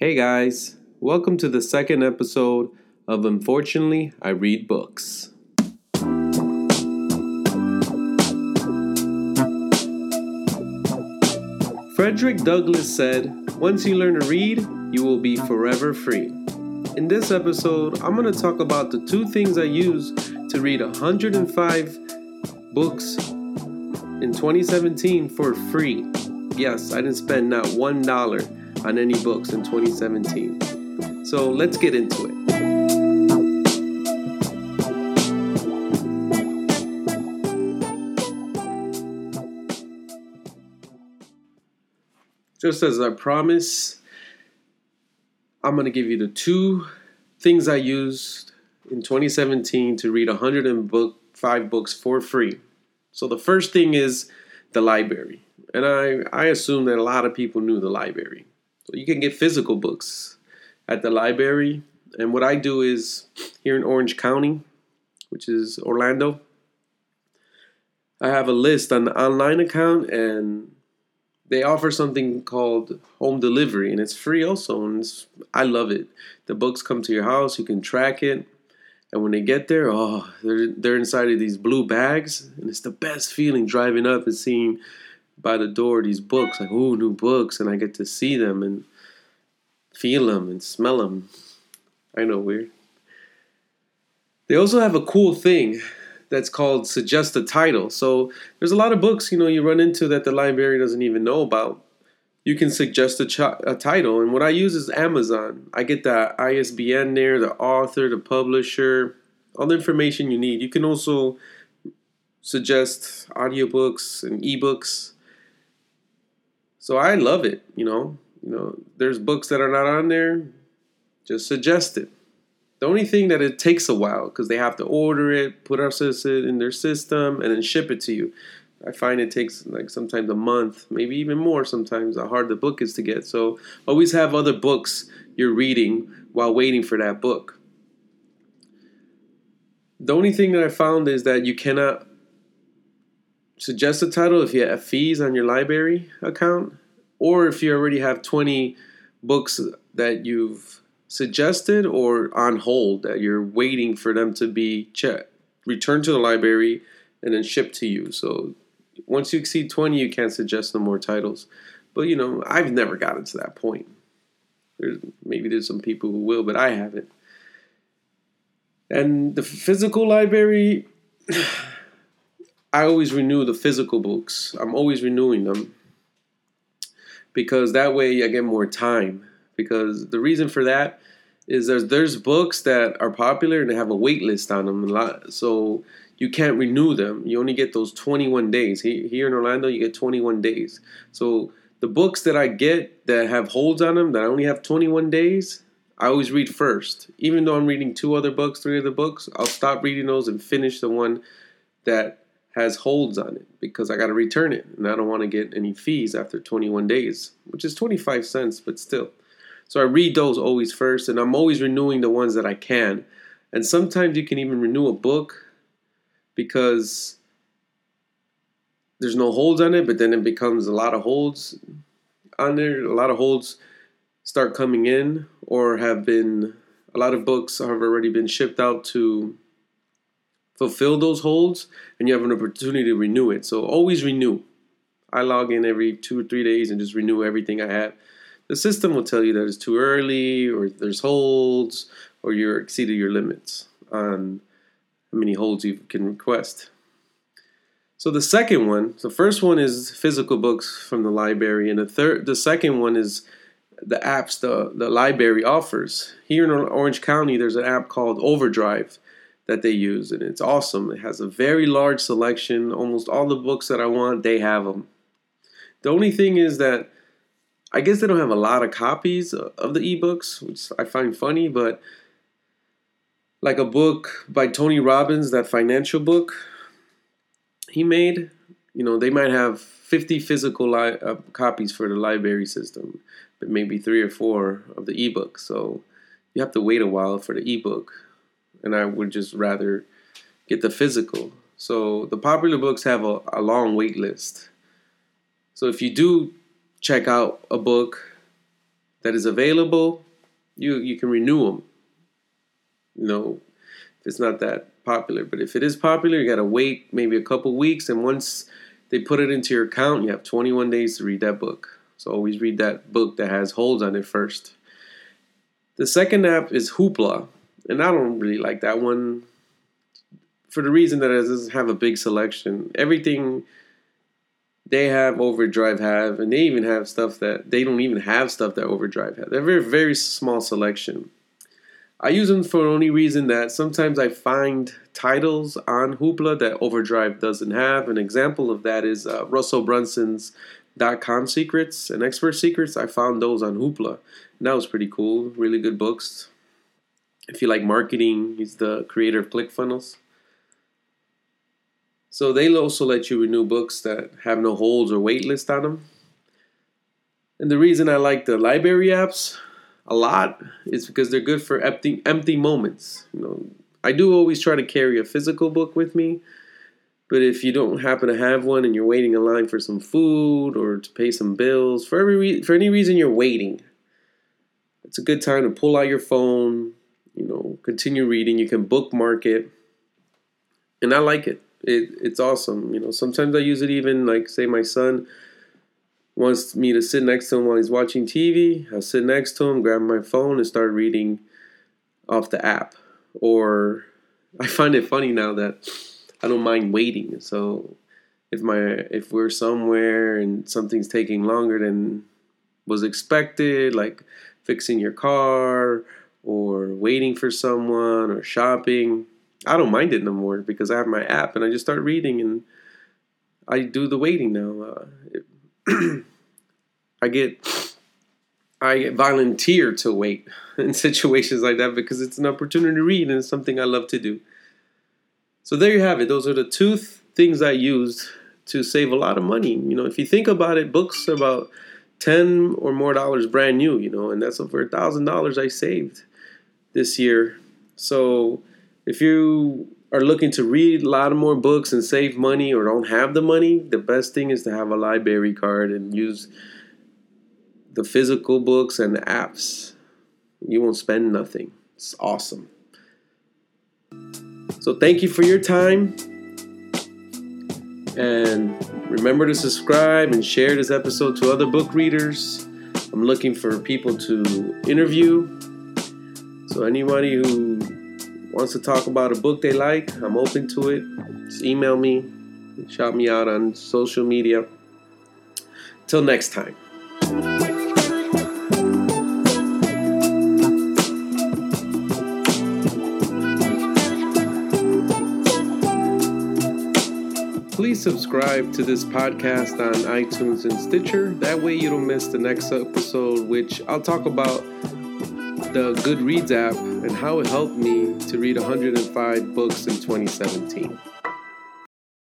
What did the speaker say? Hey guys, welcome to the second episode of Unfortunately, I Read Books. Frederick Douglass said, "Once you learn to read, you will be forever free." In this episode, I'm going to talk about the two things I use to read 105 books in 2017 for free. Yes, I didn't spend not $1 on any books in 2017. So let's get into it. Just as I promised, I'm going to give you the two things I used in 2017 to read 105 books for free. So the first thing is the library. And I assume that a lot of people knew the library. So you can get physical books at the library. And what I do is, here in Orange County, which is Orlando, I have a list on the online account, and they offer something called home delivery, and it's free also, and I love it. The books come to your house, you can track it, and when they get there, they're inside of these blue bags, and it's the best feeling driving up and seeing by the door these books, like, ooh, new books, and I get to see them and feel them and smell them. I know, weird. They also have a cool thing that's called Suggest a Title. So there's a lot of books, you run into that the library doesn't even know about. You can suggest a title, and what I use is Amazon. I get the ISBN there, the author, the publisher, all the information you need. You can also suggest audiobooks and ebooks. So I love it, there's books that are not on there, just suggest it. The only thing that it takes a while, because they have to order it, process it in their system, and then ship it to you. I find it takes sometimes a month, maybe even more sometimes, how hard the book is to get. So always have other books you're reading while waiting for that book. The only thing that I found is that you cannot suggest a title if you have fees on your library account, or if you already have 20 books that you've suggested or on hold that you're waiting for them to be returned to the library and then shipped to you. So once you exceed 20, you can't suggest no more titles. But I've never gotten to that point. Maybe there's some people who will, but I haven't. And the physical library, I always renew the physical books. I'm always renewing them because that way I get more time. Because the reason for that is there's books that are popular and they have a wait list on them. So you can't renew them. You only get those 21 days. Here in Orlando, you get 21 days. So the books that I get that have holds on them, that I only have 21 days, I always read first. Even though I'm reading three other books, I'll stop reading those and finish the one that has holds on it, because I got to return it and I don't want to get any fees after 21 days, which is 25 cents, but still. So I read those always first, and I'm always renewing the ones that I can. And sometimes you can even renew a book because there's no holds on it, but then it becomes a lot of holds on there. A lot of holds start coming in, or a lot of books have already been shipped out to fulfill those holds, and you have an opportunity to renew it. So always renew. I log in every 2 or 3 days and just renew everything I have. The system will tell you that it's too early, or there's holds, or you're exceeded your limits on how many holds you can request. So the first one is physical books from the library, and the second one is the apps the library offers. Here in Orange County, there's an app called Overdrive that they use, and it's awesome. It has a very large selection. Almost all the books that I want, they have them. The only thing is that I guess they don't have a lot of copies of the ebooks, which I find funny, but like a book by Tony Robbins, that financial book he made, they might have 50 physical copies for the library system, but maybe 3 or 4 of the ebooks. So you have to wait a while for the ebook. And I would just rather get the physical. So the popular books have a long wait list. So if you do check out a book that is available, you can renew them. You know, if it's not that popular. But if it is popular, you got to wait maybe a couple weeks. And once they put it into your account, you have 21 days to read that book. So always read that book that has holds on it first. The second app is Hoopla. And I don't really like that one for the reason that it doesn't have a big selection. Everything they have, Overdrive have, and they even have stuff that they don't even have stuff that Overdrive has. They're very, very small selection. I use them for the only reason that sometimes I find titles on Hoopla that Overdrive doesn't have. An example of that is Russell Brunson's .com Secrets and Expert Secrets. I found those on Hoopla. And that was pretty cool. Really good books. If you like marketing, he's the creator of ClickFunnels. So they also let you renew books that have no holds or wait list on them. And the reason I like the library apps a lot is because they're good for empty moments. You know, I do always try to carry a physical book with me, but if you don't happen to have one and you're waiting in line for some food or to pay some bills, for any reason you're waiting, it's a good time to pull out your phone, you know, continue reading. You can bookmark it, and I like it. It's awesome. You know, sometimes I use it even like, say, my son wants me to sit next to him while he's watching TV. I'll sit next to him, grab my phone, and start reading off the app. Or I find it funny now that I don't mind waiting. So if we're somewhere and something's taking longer than was expected, like fixing your car or waiting for someone or shopping, I don't mind it no more because I have my app and I just start reading and I do the waiting now. I volunteer to wait in situations like that because it's an opportunity to read and it's something I love to do. So there you have it. Those are the two things I used to save a lot of money. You know, if you think about it, books are about $10 or more brand new, you know, and that's over $1,000 I saved this year. So if you are looking to read a lot more books and save money or don't have the money, the best thing is to have a library card and use the physical books and the apps. You won't spend nothing. It's awesome. So thank you for your time. And remember to subscribe and share this episode to other book readers. I'm looking for people to interview. So anybody who wants to talk about a book they like, I'm open to it. Just email me, shout me out on social media. Till next time. Please subscribe to this podcast on iTunes and Stitcher. That way you don't miss the next episode, which I'll talk about the Goodreads app and how it helped me to read 105 books in 2017.